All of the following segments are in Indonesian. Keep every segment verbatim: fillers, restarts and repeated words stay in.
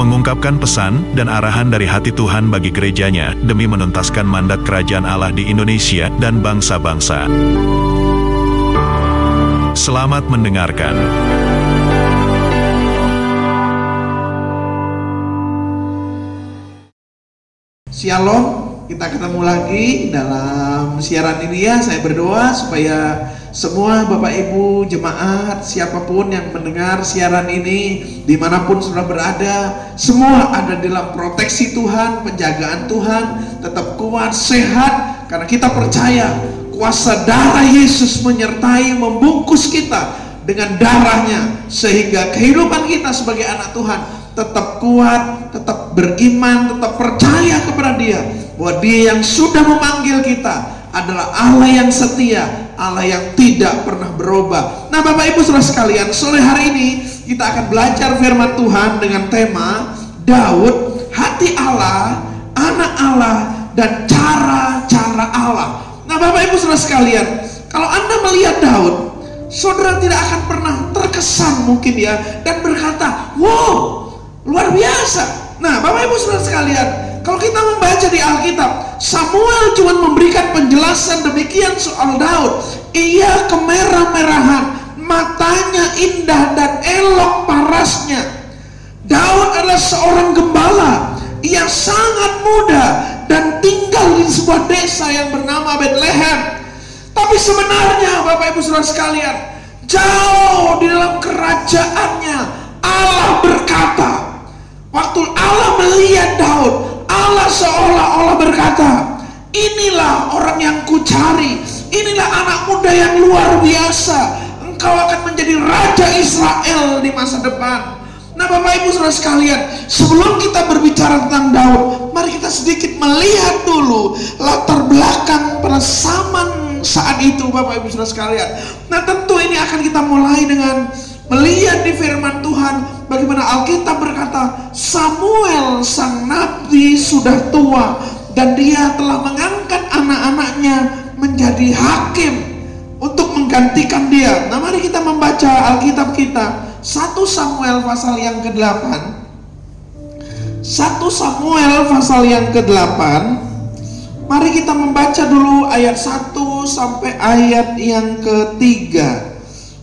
mengungkapkan pesan dan arahan dari hati Tuhan bagi gerejanya demi menuntaskan mandat kerajaan Allah di Indonesia dan bangsa-bangsa. Selamat mendengarkan. Shalom, kita ketemu lagi dalam siaran ini ya. Saya berdoa supaya semua Bapak Ibu, jemaat, siapapun yang mendengar siaran ini, dimanapun sudah berada, semua ada dalam proteksi Tuhan, penjagaan Tuhan, tetap kuat, sehat, karena kita percaya kuasa darah Yesus menyertai, membungkus kita dengan darahnya, sehingga kehidupan kita sebagai anak Tuhan tetap kuat, tetap beriman, tetap percaya kepada Dia, bahwa Dia yang sudah memanggil kita adalah Allah yang setia, Allah yang tidak pernah berubah. Nah, Bapak Ibu saudara sekalian, sore hari ini kita akan belajar firman Tuhan dengan tema Daud, Hati Allah, Anak Allah, dan Cara-cara Allah. Nah, Bapak Ibu saudara sekalian, kalau Anda melihat Daud, saudara tidak akan pernah terkesan mungkin ya, dan berkata, wow, luar biasa. Nah, Bapak Ibu saudara sekalian, kalau kita membaca di Alkitab, Samuel cuma memberikan penjelasan demikian soal Daud. Ia kemerah-merahan, matanya indah dan elok parasnya. Daud adalah seorang gembala. Ia sangat muda dan tinggal di sebuah desa yang bernama Bethlehem. Tapi sebenarnya Bapak Ibu saudara sekalian, jauh di dalam kerajaannya Allah berkata. Waktu Allah melihat Daud, Allah seolah-olah berkata, inilah orang yang kucari, inilah anak muda yang luar biasa, engkau akan menjadi raja Israel di masa depan. Nah, Bapak Ibu saudara sekalian, sebelum kita berbicara tentang Daud, mari kita sedikit melihat dulu latar belakang pada zaman saat itu, Bapak Ibu saudara sekalian. Nah, tentu ini akan kita mulai dengan melihat di firman Tuhan bagaimana Alkitab berkata, Samuel sang nabi sudah tua dan dia telah mengangkat anak-anaknya menjadi hakim untuk menggantikan dia. Nah, mari kita membaca Alkitab kita, satu Samuel pasal yang kedelapan. satu Samuel pasal yang kedelapan. Mari kita membaca dulu ayat satu sampai ayat yang ketiga.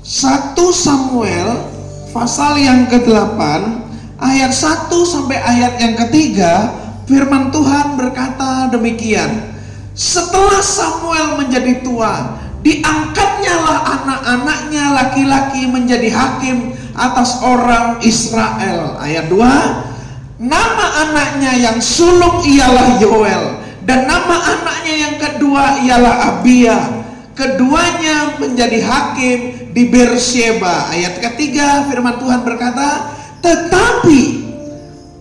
satu Samuel pasal yang kedelapan ayat satu sampai ayat yang ketiga, firman Tuhan berkata demikian. Setelah Samuel menjadi tua, diangkatnyalah anak-anaknya laki-laki menjadi hakim atas orang Israel. Ayat dua, nama anaknya yang sulung ialah Yoel, dan nama anaknya yang kedua ialah Abia. Keduanya menjadi hakim di Beersyeba. Ayat ketiga, firman Tuhan berkata, tetapi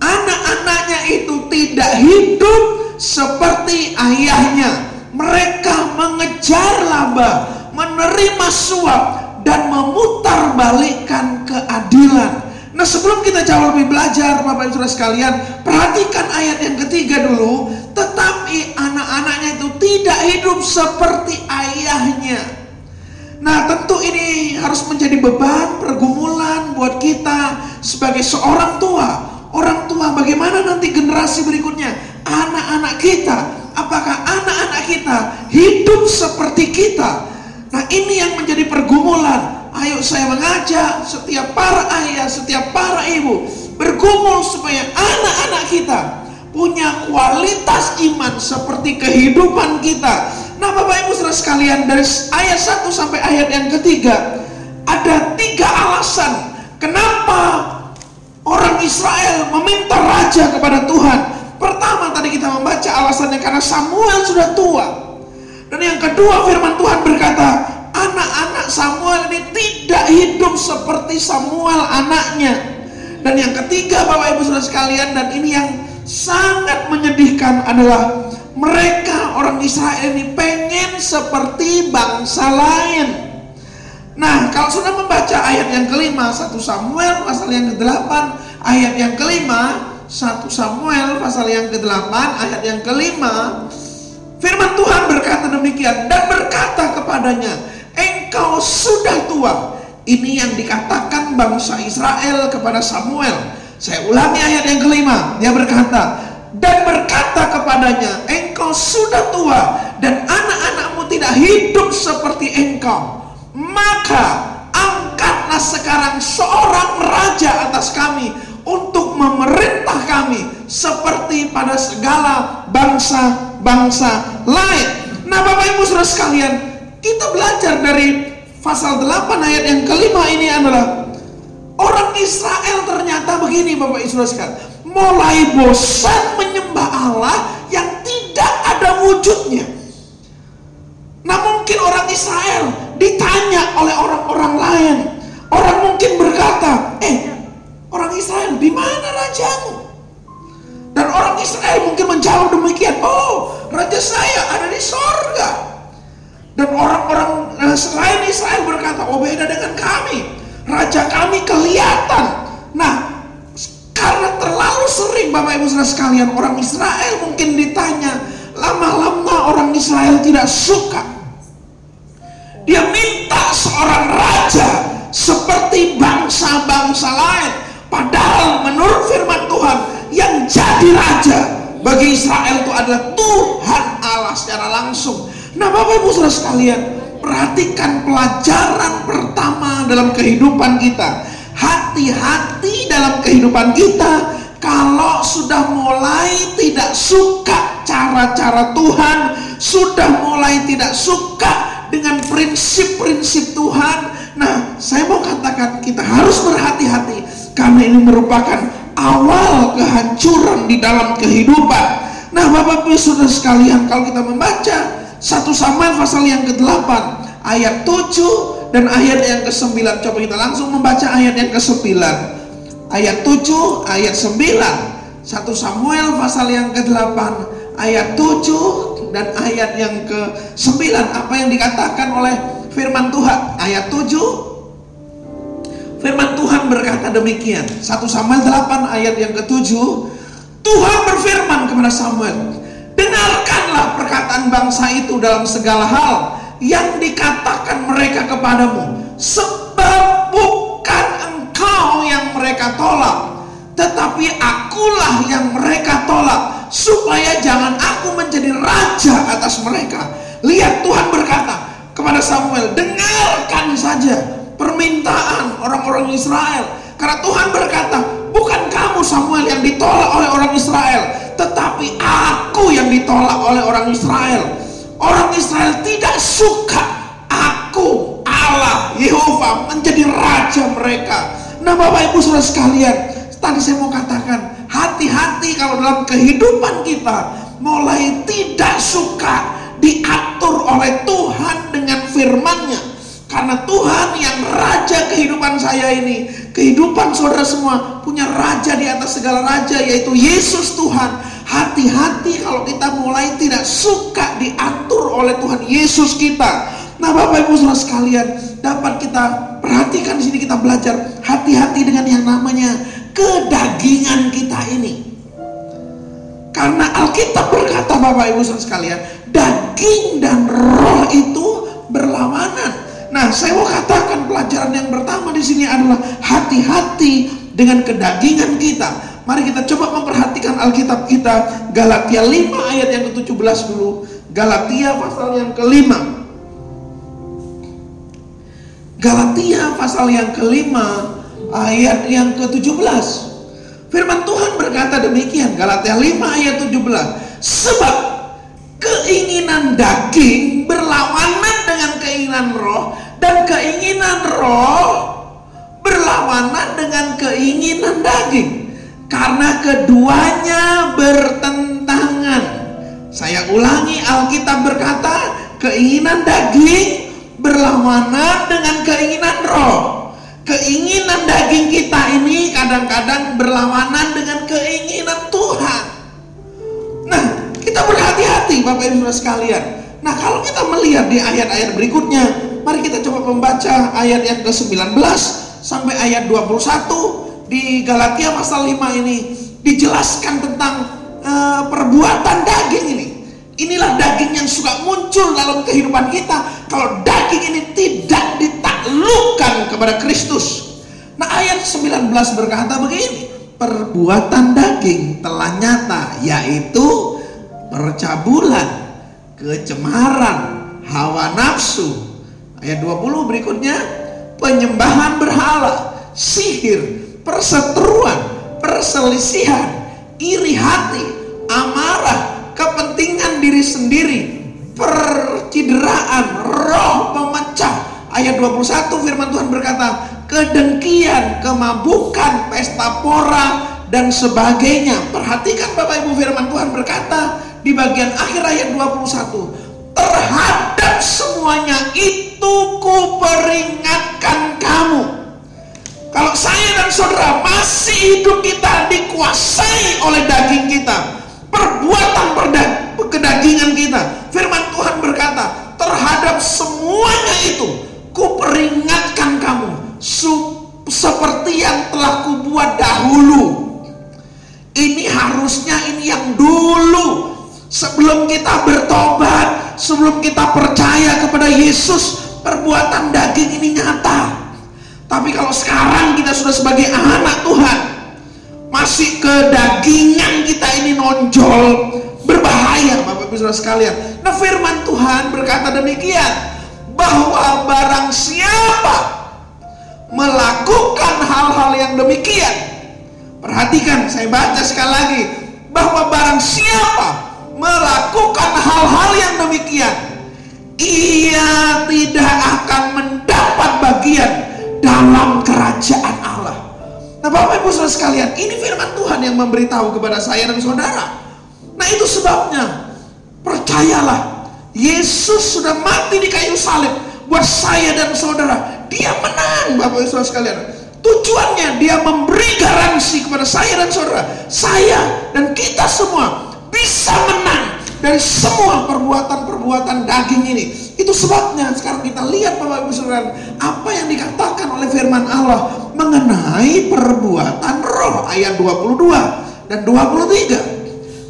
anak-anaknya itu tidak hidup seperti ayahnya. Mereka mengejar laba, menerima suap, dan memutarbalikkan keadilan. Nah, sebelum kita jauh lebih belajar, Bapak Ibu saudara sekalian, perhatikan ayat yang ketiga dulu. Tetapi anak-anaknya itu tidak hidup seperti ayahnya. Nah, tentu ini harus menjadi beban, pergumulan buat kita sebagai seorang tua. Orang tua, bagaimana nanti generasi berikutnya? Anak-anak kita, apakah anak-anak kita hidup seperti kita? Nah, ini yang menjadi pergumulan. Ayo saya mengajak setiap para ayah, setiap para ibu bergumul supaya anak-anak kita punya kualitas iman seperti kehidupan kita. Nah, Bapak Ibu saudara sekalian, dari ayat satu sampai ayat yang ketiga ada tiga alasan kenapa orang Israel meminta raja kepada Tuhan. Pertama, tadi kita membaca alasannya karena Samuel sudah tua. Dan yang kedua, firman Tuhan berkata, anak-anak Samuel ini tidak hidup seperti Samuel anaknya. Dan yang ketiga, Bapak Ibu saudara sekalian, dan ini yang sangat menyedihkan adalah mereka orang Israel ini pengen seperti bangsa lain. Nah, kalau sudah membaca ayat yang kelima, satu Samuel pasal yang kedelapan, ayat yang kelima, satu Samuel pasal yang kedelapan, ayat yang kelima, firman Tuhan berkata demikian, dan berkata kepadanya, engkau sudah tua. Ini yang dikatakan bangsa Israel kepada Samuel. Saya ulangi ayat yang kelima, dia berkata, dan berkata kepadanya, engkau sudah tua dan anak-anakmu tidak hidup seperti engkau. Maka angkatlah sekarang seorang raja atas kami untuk memerintah kami seperti pada segala bangsa-bangsa lain. Nah, Bapak Ibu Saudara sekalian, kita belajar dari pasal delapan ayat yang kelima ini adalah orang Israel ternyata begini, Bapak Ibu Saudara sekalian, mulai bosan menyembah Allah yang tidak ada wujudnya. Nah, mungkin orang Israel ditanya oleh orang-orang lain, orang mungkin berkata, eh orang Israel di mana rajamu? Dan orang Israel mungkin menjawab demikian, oh raja saya ada di sorga. Dan orang-orang selain Israel berkata, oh beda dengan kami, raja kami kelihatan. Nah, karena terlalu sering Bapak Ibu Saudara sekalian orang Israel mungkin ditanya, lama-lama orang Israel tidak suka. Dia minta seorang raja seperti bangsa-bangsa lain. Padahal menurut firman Tuhan yang jadi raja bagi Israel itu adalah Tuhan Allah secara langsung. Nah, Bapak Ibu Saudara sekalian, perhatikan pelajaran pertama dalam kehidupan kita. Hati-hati dalam kehidupan kita kalau sudah mulai tidak suka cara-cara Tuhan, sudah mulai tidak suka dengan prinsip-prinsip Tuhan. Nah, saya mau katakan kita harus berhati-hati karena ini merupakan awal kehancuran di dalam kehidupan. Nah, Bapak-Ibu Saudara sekalian, kalau kita membaca satu Samuel pasal yang kedelapan ayat tujuh dan ayat yang kesembilan, coba kita langsung membaca ayat yang kesembilan, ayat tujuh, ayat sembilan. Satu Samuel pasal yang kedelapan ayat tujuh dan ayat yang kesembilan. Apa yang dikatakan oleh firman Tuhan? Ayat tujuh, firman Tuhan berkata demikian. Satu Samuel delapan ayat yang ketujuh, Tuhan berfirman kepada Samuel, dengarkanlah perkataan bangsa itu dalam segala hal yang dikatakan mereka kepadamu, sebab bukan engkau yang mereka tolak, tetapi akulah yang mereka tolak, supaya jangan aku menjadi raja atas mereka. Lihat, Tuhan berkata kepada Samuel, dengarkan saja permintaan orang-orang Israel, karena Tuhan berkata, bukan kamu Samuel yang ditolak oleh orang Israel, tetapi aku yang ditolak oleh orang Israel. Orang Israel tidak suka aku, Allah, Yehova, menjadi raja mereka. Nah, Bapak Ibu Saudara sekalian, tadi saya mau katakan, hati-hati kalau dalam kehidupan kita mulai tidak suka diatur oleh Tuhan dengan firman-Nya. Karena Tuhan yang raja kehidupan saya ini, kehidupan saudara semua punya raja di atas segala raja, yaitu Yesus Tuhan. Hati-hati kalau kita mulai tidak suka diatur oleh Tuhan Yesus kita. Nah, Bapak Ibu Saudara sekalian, dapat kita perhatikan di sini, kita belajar hati-hati dengan yang namanya kedagingan kita ini. Karena Alkitab berkata, Bapak Ibu Saudara sekalian, daging dan roh itu berlawanan. Nah, saya mau katakan pelajaran yang pertama di sini adalah hati-hati dengan kedagingan kita. Mari kita coba memperhatikan Alkitab kita, Galatia lima ayat yang ke tujuh belas dulu. Galatia pasal yang kelima. Galatia pasal yang kelima ayat yang ke tujuh belas. Firman Tuhan berkata demikian, Galatia lima ayat tujuh belas. Sebab keinginan daging berlawanan dengan keinginan roh, dan keinginan roh berlawanan dengan keinginan daging. Karena keduanya bertentangan. Saya ulangi, Alkitab berkata, keinginan daging berlawanan dengan keinginan roh. Keinginan daging kita ini kadang-kadang berlawanan dengan keinginan Tuhan. Nah, kita berhati-hati Bapak Ibu Saudara sekalian. Nah, kalau kita melihat di ayat-ayat berikutnya, mari kita coba membaca ayat-ayat ke sembilan belas sampai ayat dua puluh satu di Galatia pasal lima ini dijelaskan tentang uh, perbuatan daging ini. Inilah daging yang suka muncul dalam kehidupan kita kalau daging ini tidak ditaklukkan kepada Kristus. Nah, ayat sembilan belas berkata begini, perbuatan daging telah nyata, yaitu percabulan, kecemaran, hawa nafsu. Ayat dua puluh berikutnya, penyembahan berhala, sihir, perseteruan, perselisihan, iri hati, amarah, kepentingan diri sendiri, percideraan, roh pemecah. Ayat dua puluh satu firman Tuhan berkata, kedengkian, kemabukan, pesta pora, dan sebagainya. Perhatikan Bapak Ibu, firman Tuhan berkata di bagian akhir ayat dua puluh satu, terhadap semuanya itu kuperingatkan kamu. Kalau saya dan saudara masih hidup kita dikuasai oleh daging kita, perbuatan kedagingan kita, firman Tuhan berkata, terhadap semuanya itu kuperingatkan kamu, seperti yang telah kubuat dahulu. Ini harusnya ini yang dulu, sebelum kita bertobat, sebelum kita percaya kepada Yesus, perbuatan daging ini nyata. Tapi kalau sekarang kita sudah sebagai anak Tuhan, masih kedagingan kita ini nonjol, berbahaya Bapak Ibu Saudara sekalian. Nah, firman Tuhan berkata demikian, bahwa barang siapa melakukan hal-hal yang demikian, perhatikan, saya baca sekali lagi, bahwa barang siapa melakukan hal-hal yang demikian, ia tidak akan mendapat bagian dalam kerajaan Allah. Nah, Bapak Ibu Saudara sekalian, ini firman Tuhan yang memberitahu kepada saya dan saudara. Nah, itu sebabnya percayalah, Yesus sudah mati di kayu salib buat saya dan saudara. Dia menang Bapak Ibu Saudara sekalian. Tujuannya dia memberi garansi kepada saya dan saudara, saya dan kita semua bisa menang dari semua perbuatan-perbuatan daging ini. Itu sebabnya sekarang kita lihat Bapak Ibu Saudara, apa yang dikatakan oleh firman Allah mengenai perbuatan roh, ayat dua puluh dua dan dua puluh tiga,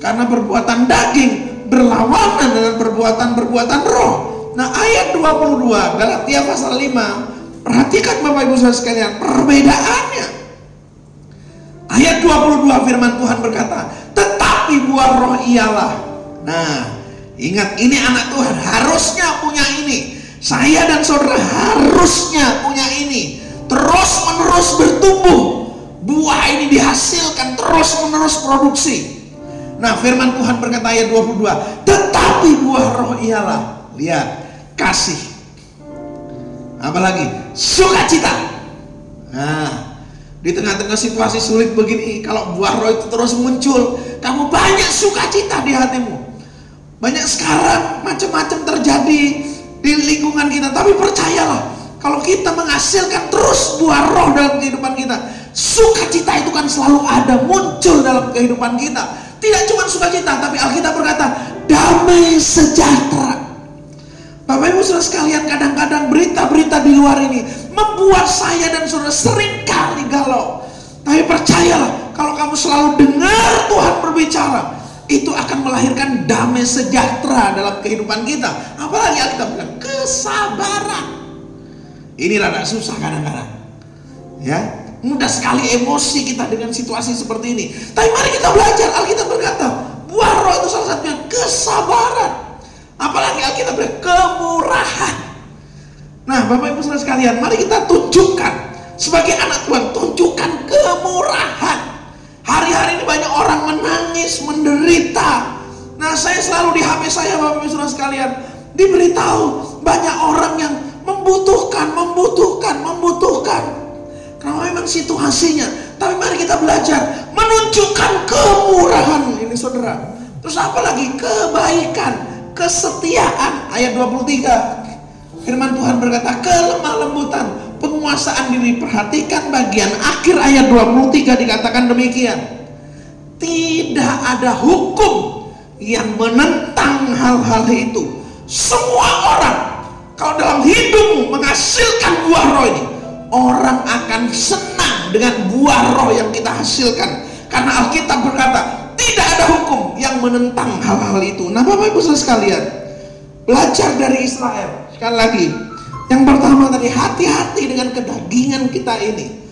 karena perbuatan daging berlawanan dengan perbuatan-perbuatan roh. Nah, ayat dua puluh dua Galatia pasal lima, perhatikan Bapak Ibu Saudara sekalian perbedaannya. Ayat dua puluh dua firman Tuhan berkata, tetapi buah roh ialah. Nah, ingat, ini anak Tuhan harusnya punya ini, saya dan saudara harusnya punya ini, terus menerus bertumbuh. Buah ini dihasilkan terus menerus produksi. Nah, firman Tuhan berkata ayat dua puluh dua, tetapi buah roh ialah, lihat, kasih, apalagi sukacita. Nah, di tengah-tengah situasi sulit begini, kalau buah roh itu terus muncul, kamu banyak sukacita di hatimu. Banyak sekarang macam-macam terjadi di lingkungan kita, tapi percayalah, kalau kita menghasilkan terus buah roh dalam kehidupan kita, sukacita itu kan selalu ada, muncul dalam kehidupan kita. Tidak cuma sukacita, tapi Alkitab berkata damai sejahtera. Bapak Ibu Saudara sekalian, kadang-kadang berita-berita di luar ini membuat saya dan saudara seringkali galau. Tapi percayalah, kalau kamu selalu dengar Tuhan berbicara, itu akan melahirkan damai sejahtera dalam kehidupan kita. Apalagi Alkitab bilang kesabaran. Ini rada susah kadang-kadang, ya, mudah sekali emosi kita dengan situasi seperti ini. Tapi mari kita belajar. Alkitab berkata buah roh itu salah satunya kesabaran, apalagi Alkitab berkata kemurahan. Nah, Bapak Ibu Saudara sekalian, mari kita tunjukkan sebagai anak Tuhan, tunjukkan kemurahan. Hari-hari ini banyak orang menangis, menderita. Nah, saya selalu di H P saya Bapak Ibu Saudara sekalian diberitahu banyak orang yang membutuhkan, membutuhkan, membutuhkan. Karena memang situasinya. Tapi mari kita belajar menunjukkan kemurahan ini saudara. Terus apa lagi? Kebaikan, kesetiaan. Ayat dua puluh tiga firman Tuhan berkata kelemah lembutan, penguasaan diri. Perhatikan bagian akhir ayat dua puluh tiga dikatakan demikian, tidak ada hukum yang menentang hal-hal itu. Semua orang, kalau dalam hidupmu menghasilkan buah roh ini, orang akan senang dengan buah roh yang kita hasilkan. Karena Alkitab berkata, tidak ada hukum yang menentang hal-hal itu. Nah, Bapak Ibu saudara sekalian, belajar dari Israel. Sekali lagi, yang pertama tadi, hati-hati dengan kedagingan kita ini.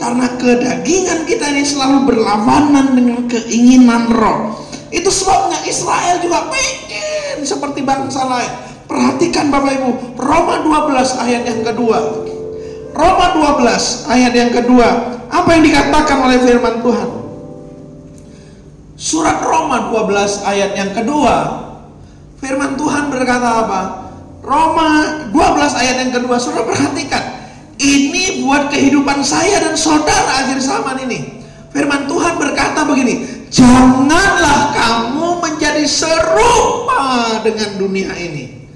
Karena kedagingan kita ini selalu berlawanan dengan keinginan roh. Itu sebabnya Israel juga pengen seperti bangsa lain. Perhatikan Bapak Ibu, Roma dua belas ayat yang kedua. Roma dua belas ayat yang kedua. Apa yang dikatakan oleh firman Tuhan? Surat Roma dua belas ayat yang kedua. Firman Tuhan berkata apa? Roma dua belas ayat yang kedua. Saudara perhatikan. Ini buat kehidupan saya dan saudara akhir zaman ini. Firman Tuhan berkata begini, janganlah kamu menjadi serupa dengan dunia ini.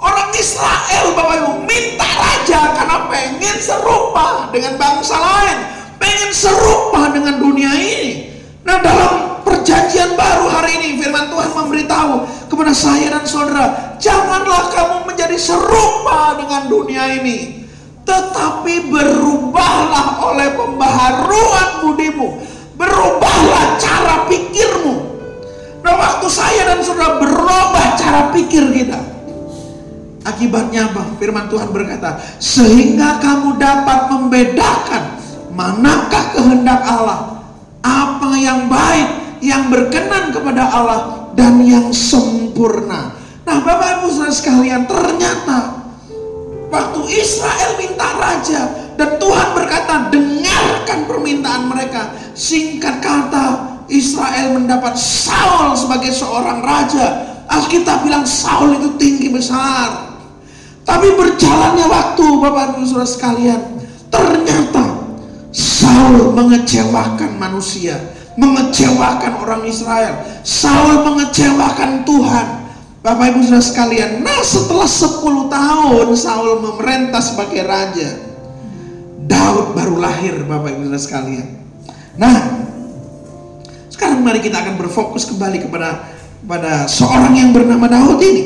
Orang Israel, Bapak Ibu, minta raja karena pengen serupa dengan bangsa lain, pengen serupa dengan dunia ini. Nah, dalam perjanjian baru hari ini, firman Tuhan memberitahu kepada saya dan saudara, janganlah kamu menjadi serupa dengan dunia ini, tetapi berubahlah oleh pembaharuan budimu. Berubahlah cara pikirmu. Nah, waktu saya dan saudara berubah cara pikir kita, akibatnya apa? Firman Tuhan berkata, sehingga kamu dapat membedakan manakah kehendak Allah, apa yang baik, yang berkenan kepada Allah, dan yang sempurna. Nah, Bapak Ibu saudara sekalian, ternyata waktu Israel minta raja dan Tuhan berkata dengarkan permintaan mereka, singkat kata Israel mendapat Saul sebagai seorang raja. Alkitab bilang Saul itu tinggi besar. Tapi berjalannya waktu, Bapak Ibu saudara sekalian, ternyata Saul mengecewakan manusia, mengecewakan orang Israel. Saul mengecewakan Tuhan, Bapak Ibu saudara sekalian. Nah, setelah sepuluh tahun Saul memerintah sebagai raja, Daud baru lahir, Bapak Ibu saudara sekalian. Nah, sekarang mari kita akan berfokus kembali kepada pada seorang yang bernama Daud ini.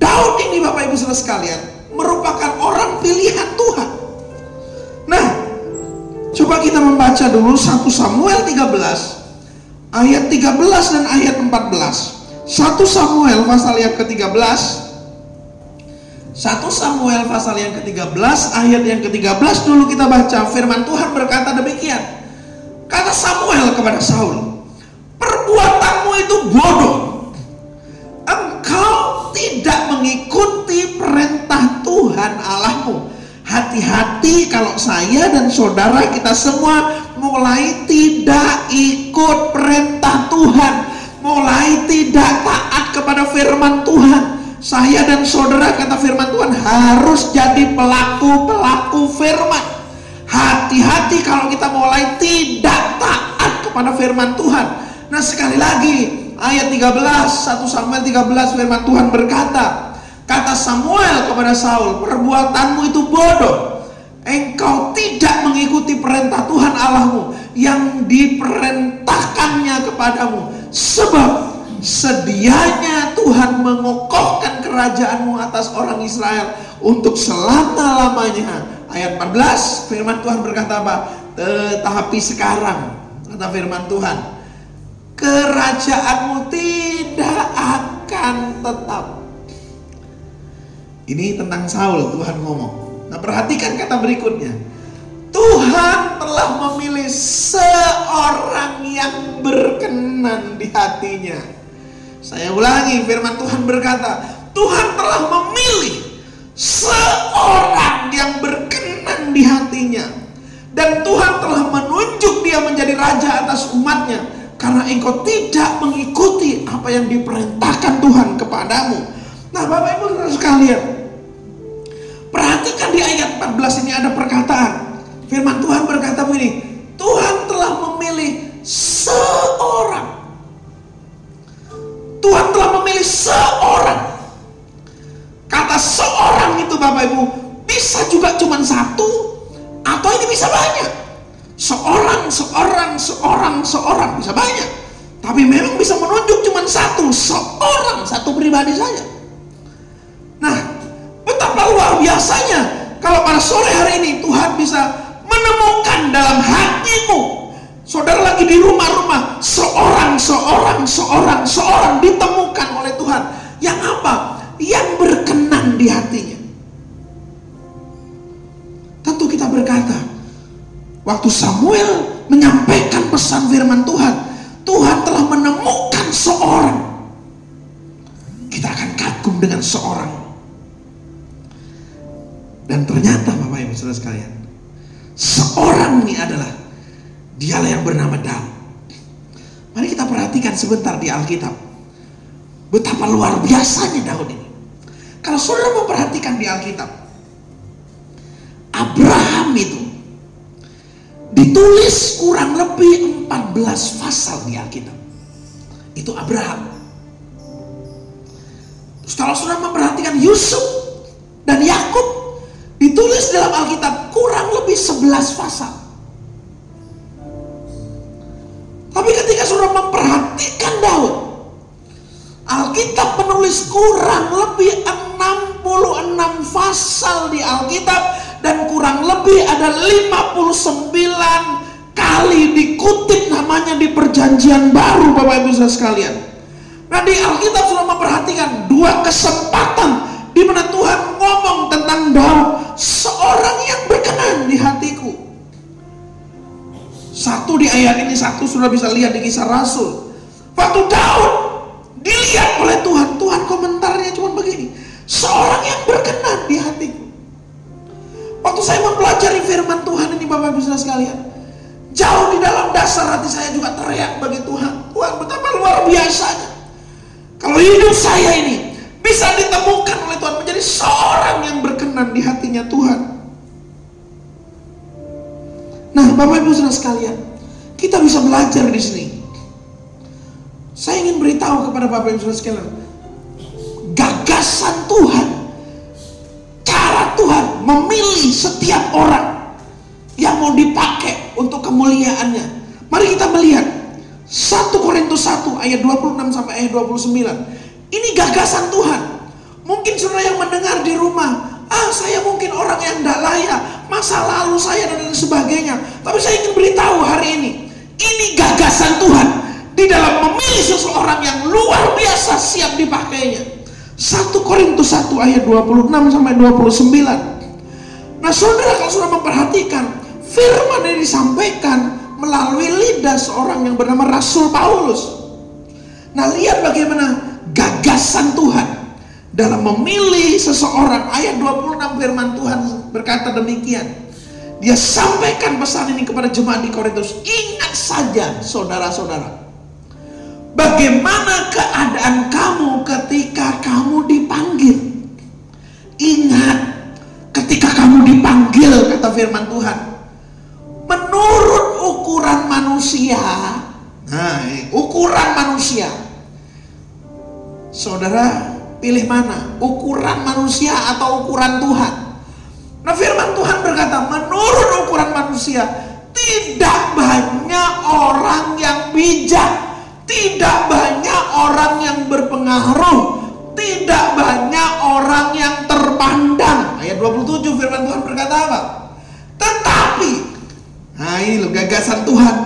Daud ini, Bapak Ibu saudara sekalian, merupakan orang pilihan Tuhan. Nah, coba kita membaca dulu satu Samuel tiga belas ayat tiga belas dan ayat empat belas. satu Samuel pasal yang ke tiga belas. satu Samuel pasal yang ke tiga belas ayat yang ke tiga belas dulu kita baca. Firman Tuhan berkata demikian. Kata Samuel kepada Saul, perbuatanmu itu bodoh. Engkau tidak mengikuti perintah Tuhan Allahmu. Hati-hati kalau saya dan saudara kita semua mulai tidak ikut perintah Tuhan, mulai tidak taat kepada firman Tuhan. Saya dan saudara, kata firman Tuhan, harus jadi pelaku-pelaku firman. Hati-hati kalau kita mulai tidak taat kepada firman Tuhan. Nah, sekali lagi ayat tiga belas, satu Samuel tiga belas, firman Tuhan berkata, kata Samuel kepada Saul, perbuatanmu itu bodoh. Engkau tidak mengikuti perintah Tuhan Allahmu yang diperintahkannya kepadamu. Sebab sedianya Tuhan mengokohkan kerajaanmu atas orang Israel untuk selama-lamanya. Ayat empat belas, firman Tuhan berkata apa? Tetapi sekarang, kata firman Tuhan, kerajaanmu tidak akan tetap. Ini tentang Saul, Tuhan ngomong. Nah, perhatikan kata berikutnya. Tuhan telah memilih seorang yang berkenan di hatinya. Saya ulangi, firman Tuhan berkata, Tuhan telah memilih seorang yang berkenan di hatinya. Dan Tuhan telah menunjuk dia menjadi raja atas umatnya. Karena engkau tidak mengikuti apa yang diperintahkan Tuhan kepadamu. Nah, Bapak Ibu saudara sekalian, perhatikan di ayat empat belas ini ada perkataan. Firman Tuhan berkata begini, Tuhan telah memilih seorang. Tuhan telah memilih seorang. Kata seorang itu, Bapak Ibu, bisa juga cuma satu, atau ini bisa banyak. Seorang, seorang, seorang, seorang, bisa banyak. Tapi memang bisa menunjuk cuma bukan satu seorang, satu pribadi saja. Nah, betapa luar biasanya kalau pada sore hari ini Tuhan bisa menemukan dalam hatimu, saudara lagi di rumah-rumah, seorang, seorang, seorang, seorang ditemukan oleh Tuhan. Yang apa? Yang berkenan di hatinya. Tentu kita berkata, waktu Samuel menyampaikan pesan firman Tuhan, Tuhan telah menemukan seorang. Kita akan kagum dengan seorang. Dan ternyata Bapak Ibu Saudara sekalian, seorang ini adalah dialah yang bernama Daud. Mari kita perhatikan sebentar di Alkitab betapa luar biasanya Daud ini. Kalau saudara memperhatikan di Alkitab, Abraham itu ditulis kurang lebih empat belas pasal di Alkitab. Itu Abraham. Terus kalau saudara memperhatikan Yusuf dan Yakub, ditulis dalam Alkitab kurang lebih sebelas pasal. Tapi ketika saudara memperhatikan Daud, Alkitab menulis kurang lebih enam puluh enam pasal di Alkitab dan kurang lebih ada lima puluh sembilan kali dikutip namanya di Perjanjian Baru, Bapak Ibu Saudara sekalian. Nah, di Alkitab saudara memperhatikan dua kesempatan di mana Tuhan ngomong tentang Daud, seorang yang berkenan di hatiku. Satu di ayat ini, satu sudah bisa lihat di Kisah Rasul. Waktu Daud dilihat oleh Tuhan, Tuhan komentarnya cuma begini, seorang yang berkenan di hatiku. Waktu saya mempelajari firman Tuhan ini Bapak Ibu Saudara sekalian, jauh di dalam dasar hati saya juga teriak bagi Tuhan, Tuhan betapa luar biasanya kalau hidup saya ini bisa ditemukan oleh Tuhan menjadi seorang yang berkenan di hatinya Tuhan. Nah, Bapak Ibu Saudara sekalian, kita bisa belajar di sini. Saya ingin beritahu kepada Bapak Ibu Saudara sekalian, gagasan Tuhan, cara Tuhan memilih setiap orang yang mau dipakai untuk kemuliaannya. Mari kita melihat satu Korintus satu ayat dua puluh enam sampai ayat dua puluh sembilan. Ini gagasan Tuhan. Mungkin saudara yang mendengar di rumah, ah, saya mungkin orang yang tidak layak, masa lalu saya dan lain sebagainya. Tapi saya ingin beritahu hari ini, ini gagasan Tuhan di dalam memilih seseorang yang luar biasa siap dipakainya. satu Korintus satu ayat dua puluh enam sampai dua puluh sembilan. Nah, saudara kalau sudah memperhatikan, firman yang disampaikan melalui lidah seorang yang bernama Rasul Paulus. Nah, lihat bagaimana gagasan Tuhan dalam memilih seseorang. Ayat dua puluh enam firman Tuhan berkata demikian. Dia sampaikan pesan ini kepada jemaat di Korintus. Ingat saja saudara-saudara, bagaimana keadaan kamu ketika kamu dipanggil. Ingat ketika kamu dipanggil, kata firman Tuhan, menurut ukuran manusia. Nah, ukuran manusia, saudara pilih mana? Ukuran manusia atau ukuran Tuhan? Nah, firman Tuhan berkata, menurut ukuran manusia, tidak banyak orang yang bijak, tidak banyak orang yang berpengaruh, tidak banyak orang yang terpandang. Ayat dua puluh tujuh firman Tuhan berkata apa? Tetapi, nah ini loh gagasan Tuhan.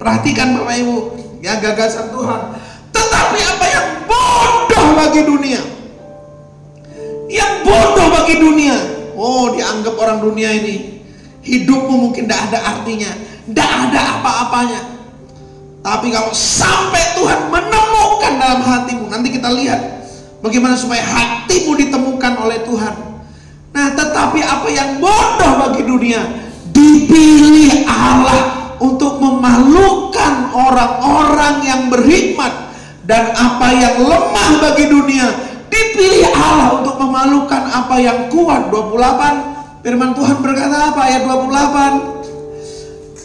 Perhatikan Bapak Ibu, ya gagasan Tuhan. Tetapi apa yang bodoh bagi dunia, yang bodoh bagi dunia, oh dianggap orang dunia ini hidupmu mungkin tidak ada artinya, tidak ada apa-apanya. Tapi kalau sampai Tuhan menemukan dalam hatimu, nanti kita lihat bagaimana supaya hatimu ditemukan oleh Tuhan. Nah, tetapi apa yang bodoh bagi dunia dipilih Allah untuk memalukan orang-orang yang berhikmat, dan apa yang lemah bagi dunia dipilih Allah untuk memalukan apa yang kuat. dua puluh delapan firman Tuhan berkata apa? Ayat dua puluh delapan,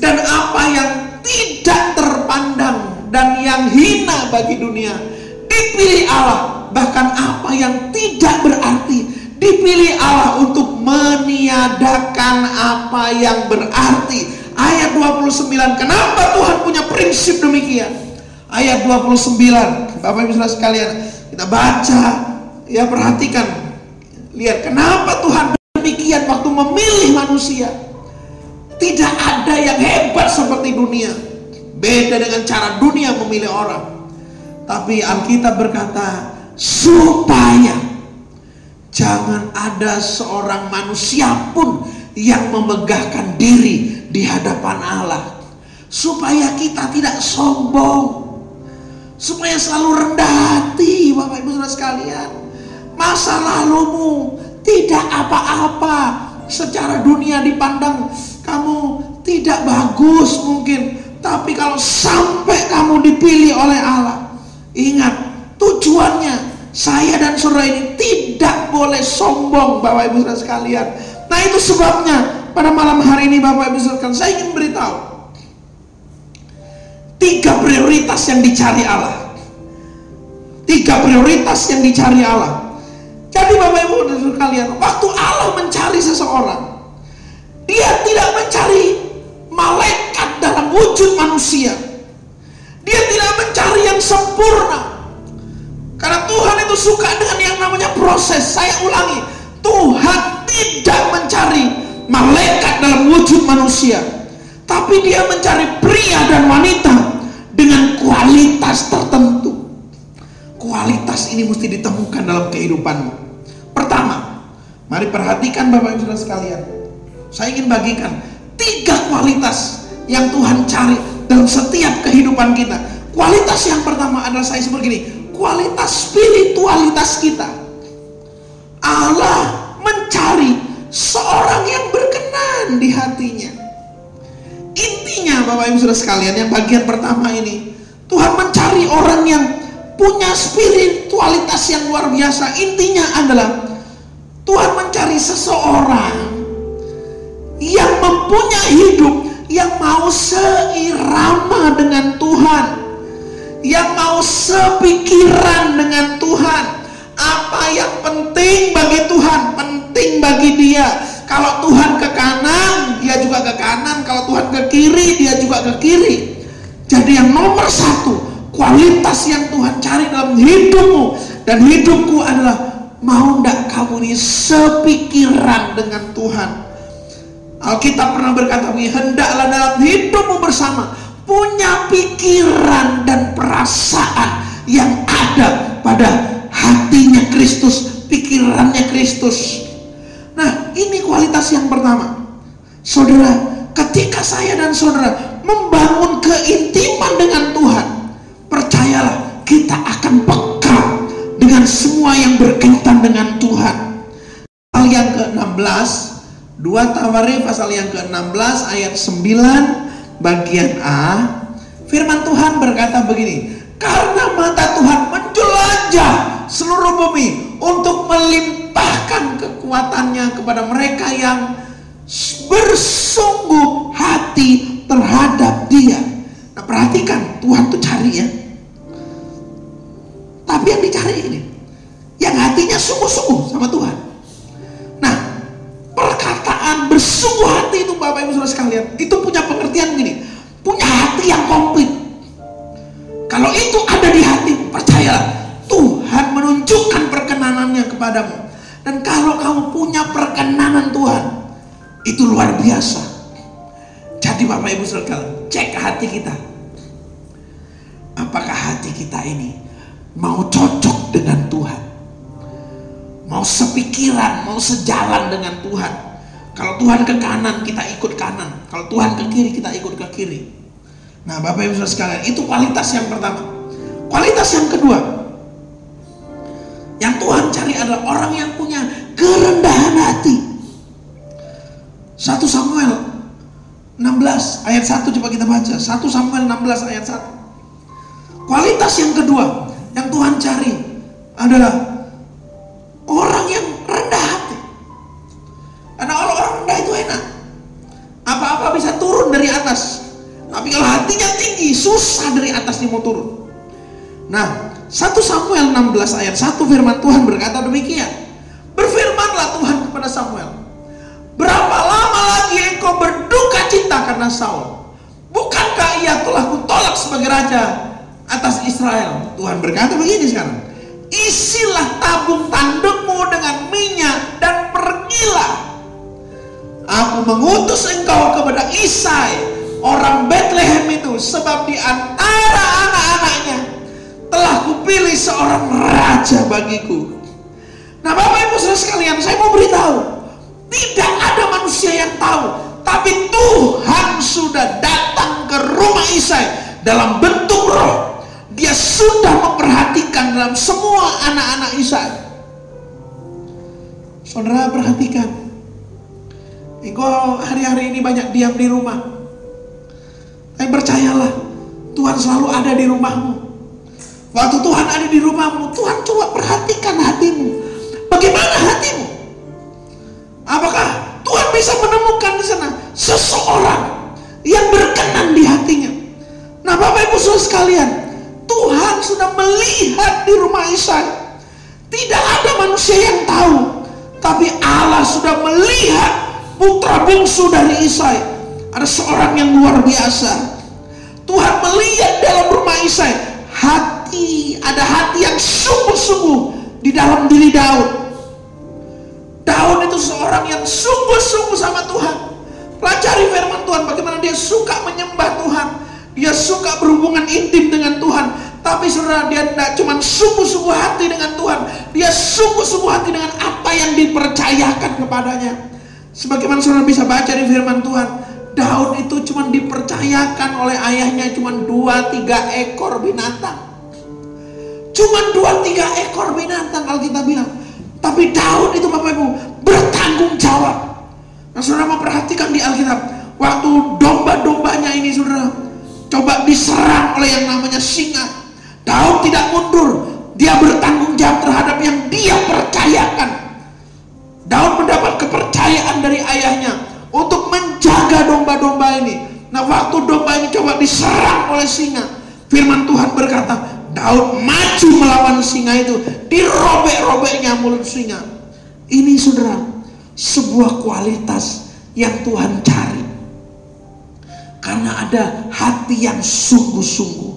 dan apa yang tidak terpandang dan yang hina bagi dunia dipilih Allah, bahkan apa yang tidak berarti dipilih Allah untuk meniadakan apa yang berarti. Ayat dua puluh sembilan, kenapa Tuhan punya prinsip demikian? ayat dua puluh sembilan. Bapak Ibu Saudara sekalian, kita baca, ya, perhatikan. Lihat kenapa Tuhan demikian waktu memilih manusia. Tidak ada yang hebat seperti dunia. Beda dengan cara dunia memilih orang. Tapi Alkitab berkata, supaya jangan ada seorang manusia pun yang memegahkan diri di hadapan Allah. Supaya kita tidak sombong. Supaya selalu rendah hati, Bapak Ibu Saudara sekalian. Masa lalumu tidak apa-apa. Secara dunia dipandang kamu tidak bagus mungkin. Tapi kalau sampai kamu dipilih oleh Allah, ingat tujuannya. Saya dan saudara ini tidak boleh sombong, Bapak Ibu Saudara sekalian. Nah, itu sebabnya pada malam hari ini Bapak Ibu Saudara, saya ingin beritahu tiga prioritas yang dicari Allah. Tiga prioritas yang dicari Allah. Jadi Bapak Ibu Saudara sekalian, waktu Allah mencari seseorang, Dia tidak mencari malaikat dalam wujud manusia. Dia tidak mencari yang sempurna. Karena Tuhan itu suka dengan yang namanya proses. Saya ulangi, Tuhan tidak mencari malaikat dalam wujud manusia, tapi Dia mencari pria dan wanita dengan kualitas tertentu. Kualitas ini mesti ditemukan dalam kehidupanmu. Pertama, mari perhatikan Bapak Ibu Saudara sekalian. Saya ingin bagikan tiga kualitas yang Tuhan cari dalam setiap kehidupan kita. Kualitas yang pertama adalah saya sebut gini, kualitas spiritualitas kita. Allah mencari seorang yang berkenan di hatinya. Intinya Bapak Ibu Saudara sekalian, yang bagian pertama ini, Tuhan mencari orang yang punya spiritualitas yang luar biasa. Intinya adalah Tuhan mencari seseorang yang mempunyai hidup yang mau seirama dengan Tuhan, yang mau sepikiran dengan Tuhan. Apa yang penting bagi Tuhan, penting bagi dia. Kalau Tuhan ke kanan, dia juga ke kanan. Kalau Tuhan ke kiri, dia juga ke kiri. Jadi yang nomor satu, kualitas yang Tuhan cari dalam hidupmu dan hidupku adalah, mau ndak kamu ini sepikiran dengan Tuhan. Alkitab pernah berkata, hendaklah dalam hidupmu bersama punya pikiran dan perasaan yang ada pada hatinya Kristus, pikirannya Kristus. Nah, ini kualitas yang pertama. Saudara, ketika saya dan saudara membangun keintiman dengan Tuhan, percayalah kita akan peka dengan semua yang berkaitan dengan Tuhan. Hal yang ke enam belas, dua Tawarikh pasal yang ke enam belas ayat sembilan bagian A, firman Tuhan berkata begini, karena mata Tuhan menjelajah seluruh bumi untuk melimpahkan kekuatannya kepada mereka yang bersungguh hati terhadap Dia. Nah, perhatikan, Tuhan tuh cari, ya, tapi yang dicari ini yang hatinya sungguh-sungguh sama Tuhan. Nah, perkataan bersungguh hati itu Bapak Ibu Saudara sekalian, itu punya pengertian gini, punya hati yang komplit. Kalau itu ada di hati, percayalah Tuhan menunjukkan perkenanannya kepadamu. Dan kalau kamu punya perkenanan Tuhan, itu luar biasa. Jadi Bapak Ibu Saudara, cek hati kita. Apakah hati kita ini mau cocok dengan Tuhan? Mau sepikiran, mau sejalan dengan Tuhan? Kalau Tuhan ke kanan, kita ikut kanan. Kalau Tuhan ke kiri, kita ikut ke kiri. Nah, Bapak Ibu Saudara sekalian, itu kualitas yang pertama. Kualitas yang kedua yang Tuhan cari adalah orang yang punya kerendahan hati. satu Samuel enam belas ayat satu, coba kita baca. satu Samuel enam belas ayat satu. Kualitas yang kedua yang Tuhan cari adalah orang yang rendah hati. Karena orang rendah itu enak, apa-apa bisa turun dari atas. Tapi kalau hatinya tinggi, susah dari atas dia mau turun. Nah, satu Samuel enam belas ayat satu, firman Tuhan berkata demikian, berfirmanlah Tuhan kepada Samuel, berapa lama lagi engkau berduka cita karena Saul? Bukankah ia telah kutolak sebagai raja atas Israel. Tuhan berkata begini sekarang, isilah tabung tandukmu dengan minyak dan pergilah. Aku mengutus engkau kepada Isai, orang Bethlehem itu, sebab di antara anak-anaknya telah kupilih seorang raja bagiku. Nah Bapak Ibu Saudara sekalian, saya mau beritahu, tidak ada manusia yang tahu, tapi Tuhan sudah datang ke rumah Isai dalam bentuk roh. Dia sudah memperhatikan dalam semua anak-anak Isai. Saudara perhatikan, engkau hari-hari ini banyak diam di rumah. Tapi percayalah, Tuhan selalu ada di rumahmu. Waktu Tuhan ada di rumahmu, Tuhan coba perhatikan hatimu. Bagaimana hatimu? Apakah Tuhan bisa menemukan di sana seseorang yang berkenan di hatinya? Nah Bapak Ibu Saudara sekalian, Tuhan sudah melihat di rumah Isai. Tidak ada manusia yang tahu, tapi Allah sudah melihat putra bungsu dari Isai. Ada seorang yang luar biasa. Tuhan melihat dalam rumah Isai, hati, ada hati yang sungguh-sungguh di dalam diri Daud. Daud itu seorang yang sungguh-sungguh sama Tuhan. Pelajari firman Tuhan, bagaimana dia suka menyembah Tuhan, dia suka berhubungan intim dengan Tuhan. Tapi saudara, dia tidak cuma sungguh-sungguh hati dengan Tuhan, dia sungguh-sungguh hati dengan apa yang dipercayakan kepadanya. Sebagaimana saudara bisa baca di firman Tuhan, Daud itu cuma dipercayakan oleh ayahnya cuma dua tiga ekor binatang. Cuma dua tiga ekor binatang kalau kita bilang. Tapi Daud itu Bapak Ibu bertanggung jawab. Nah saudara mau perhatikan di Alkitab, waktu domba-dombanya ini saudara coba diserang oleh yang namanya singa, Daud tidak mundur. Dia bertanggung jawab terhadap yang dia percayakan. Daud mendapat kepercayaan dari ayahnya untuk menjaga domba-domba ini. Nah waktu domba ini coba diserang oleh singa, firman Tuhan berkata, Daud maju melawan singa itu, dirobek-robeknya mulut singa. Ini saudara, sebuah kualitas yang Tuhan cari, karena ada hati yang sungguh-sungguh.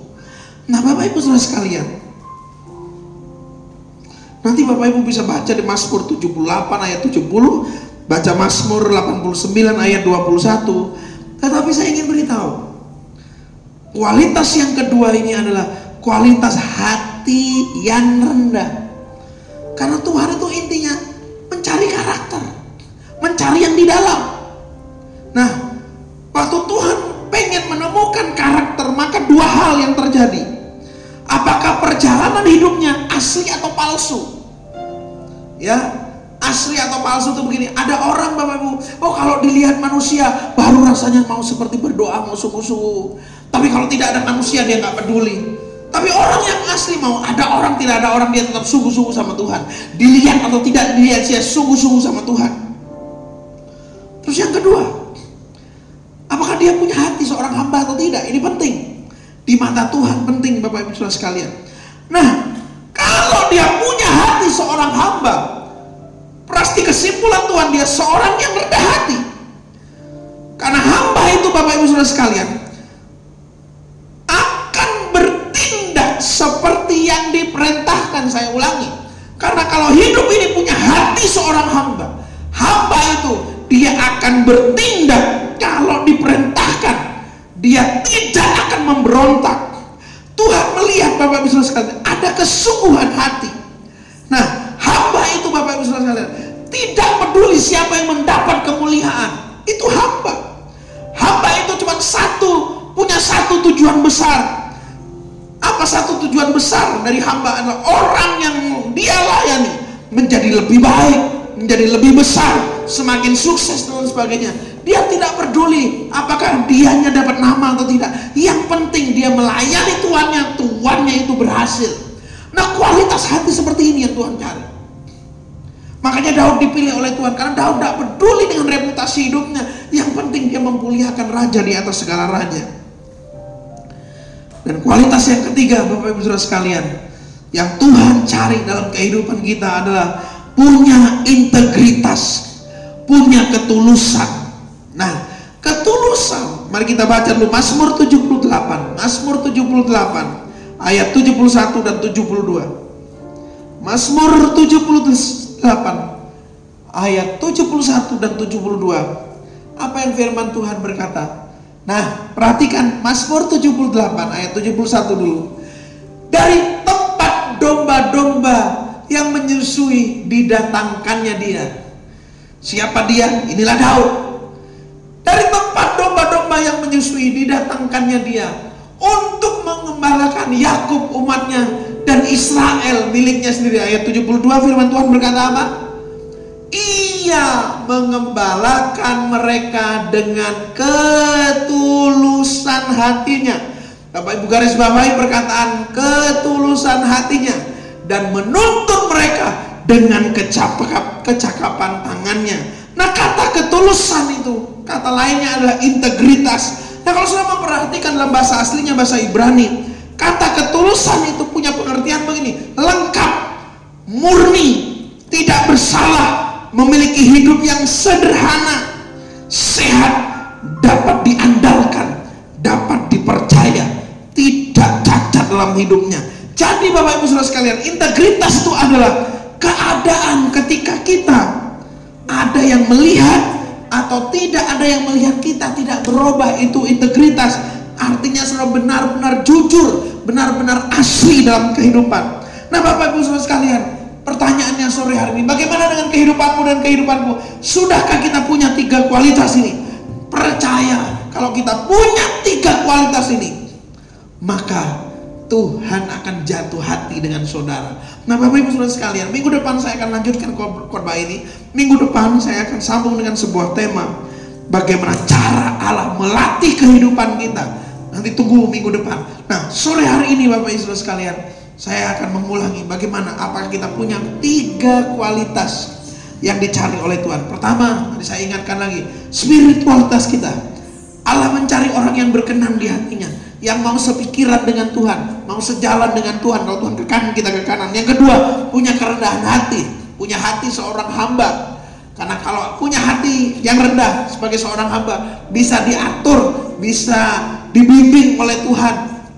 Nah Bapak Ibu Saudara sekalian, nanti Bapak Ibu bisa baca di Mazmur tujuh puluh delapan ayat tujuh puluh, baca Mazmur delapan puluh sembilan ayat dua puluh satu. Tetapi saya ingin beritahu, kualitas yang kedua ini adalah kualitas hati yang rendah. Karena Tuhan itu intinya mencari karakter, mencari yang di dalam. Nah, waktu Tuhan pengen menemukan karakter, maka dua hal yang terjadi. Apakah perjalanan hidupnya asli atau palsu? Ya, asli atau palsu itu begini. Ada orang Bapak Ibu, oh kalau dilihat manusia baru rasanya mau seperti berdoa, mau sungguh-sungguh. Tapi kalau tidak ada manusia dia nggak peduli. Tapi orang yang asli, mau ada orang tidak ada orang, dia tetap sungguh-sungguh sama Tuhan. Dilihat atau tidak dilihat, dia sungguh-sungguh sama Tuhan. Terus yang kedua, apakah dia punya hati seorang hamba atau tidak? Ini penting. Di mata Tuhan penting Bapak Ibu Saudara sekalian. Nah, kalau dia punya hati seorang hamba, pasti kesimpulan Tuhan dia seorang yang rendah hati. Karena hamba itu Bapak Ibu Saudara sekalian akan bertindak seperti yang diperintahkan. Saya ulangi, karena kalau hidup ini punya hati seorang hamba, hamba itu dia akan bertindak kalau diperintahkan. Dia tidak akan memberontak. Tuhan melihat Bapak Ibu Saudara sekalian ada kesungguhan hati. Nah hamba itu Bapak Ibu Saudara sekalian tidak peduli siapa yang mendapat kemuliaan. Itu hamba. Hamba itu cuma satu, punya satu tujuan besar. Apa satu tujuan besar dari hamba? Adalah orang yang dia layani menjadi lebih baik, menjadi lebih besar, semakin sukses dan sebagainya. Dia tidak peduli apakah dianya dapat nama atau tidak. Yang penting dia melayani tuannya, tuannya itu berhasil. Nah kualitas hati seperti ini yang Tuhan cari. Makanya Daud dipilih oleh Tuhan, karena Daud tidak peduli dengan reputasi hidupnya. Yang penting dia memuliakan raja di atas segala raja. Dan kualitas yang ketiga Bapak Ibu Saudara sekalian yang Tuhan cari dalam kehidupan kita adalah punya integritas, punya ketulusan. Nah ketulusan, mari kita baca dulu Mazmur tujuh puluh delapan, Mazmur tujuh puluh delapan ayat tujuh puluh satu dan tujuh puluh dua. Mazmur tujuh puluh delapan ayat tujuh puluh satu dan tujuh puluh dua. Apa yang firman Tuhan berkata? Nah, perhatikan Mazmur tujuh puluh delapan ayat tujuh puluh satu dulu. Dari tempat domba-domba yang menyusui didatangkannya dia. Siapa dia? Inilah Daud. Dari tempat domba-domba yang menyusui didatangkannya dia untuk mengembalakan Yakub umatnya dan Israel miliknya sendiri. Ayat tujuh puluh dua firman Tuhan berkata apa? Ia mengembalakan mereka dengan ketulusan hatinya. Bapak Ibu garis bawahi perkataan ketulusan hatinya, dan menuntun mereka dengan kecap- kecakapan tangannya. Nah, kata ketulusan itu kata lainnya adalah integritas. Nah, kalau sudah memperhatikan dalam bahasa aslinya, bahasa Ibrani, kata ketulusan itu punya pengertian begini: lengkap, murni, tidak bersalah, memiliki hidup yang sederhana, sehat, dapat diandalkan, dapat dipercaya, tidak cacat dalam hidupnya. Jadi Bapak Ibu Saudara sekalian, integritas itu adalah keadaan ketika kita ada yang melihat atau tidak ada yang melihat kita tidak berubah. Itu integritas, artinya selalu benar-benar jujur, benar-benar asli dalam kehidupan. Nah Bapak Ibu Saudara sekalian, pertanyaannya sore hari ini, bagaimana dengan kehidupanmu dan kehidupanku? Sudahkah kita punya tiga kualitas ini? Percaya, kalau kita punya tiga kualitas ini, maka Tuhan akan jatuh hati dengan saudara. Nah Bapak Ibu Saudara sekalian, minggu depan saya akan lanjutkan khotbah ini. Minggu depan saya akan sambung dengan sebuah tema, bagaimana cara Allah melatih kehidupan kita. Nanti tunggu minggu depan. Nah sore hari ini Bapak Ibu Saudara sekalian, saya akan mengulangi bagaimana, apakah kita punya tiga kualitas yang dicari oleh Tuhan. Pertama, tadi saya ingatkan lagi, spiritualitas kita. Allah mencari orang yang berkenan di hatinya, yang mau sepikiran dengan Tuhan, mau sejalan dengan Tuhan. Kalau Tuhan ke kanan, kita ke kanan. Yang kedua, punya kerendahan hati. Punya hati seorang hamba. Karena kalau punya hati yang rendah sebagai seorang hamba, bisa diatur, bisa dibimbing oleh Tuhan.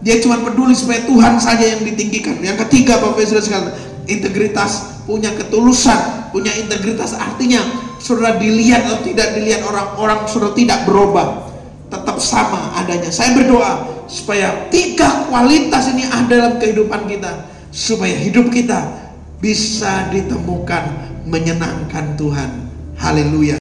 Dia cuma peduli supaya Tuhan saja yang ditinggikan. Yang ketiga, Bapak Ibu sekalian, integritas, punya ketulusan, punya integritas, artinya saudara dilihat atau tidak dilihat orang-orang, saudara tidak berubah, tetap sama adanya. Saya berdoa supaya tiga kualitas ini ada dalam kehidupan kita, supaya hidup kita bisa ditemukan menyenangkan Tuhan. Haleluya.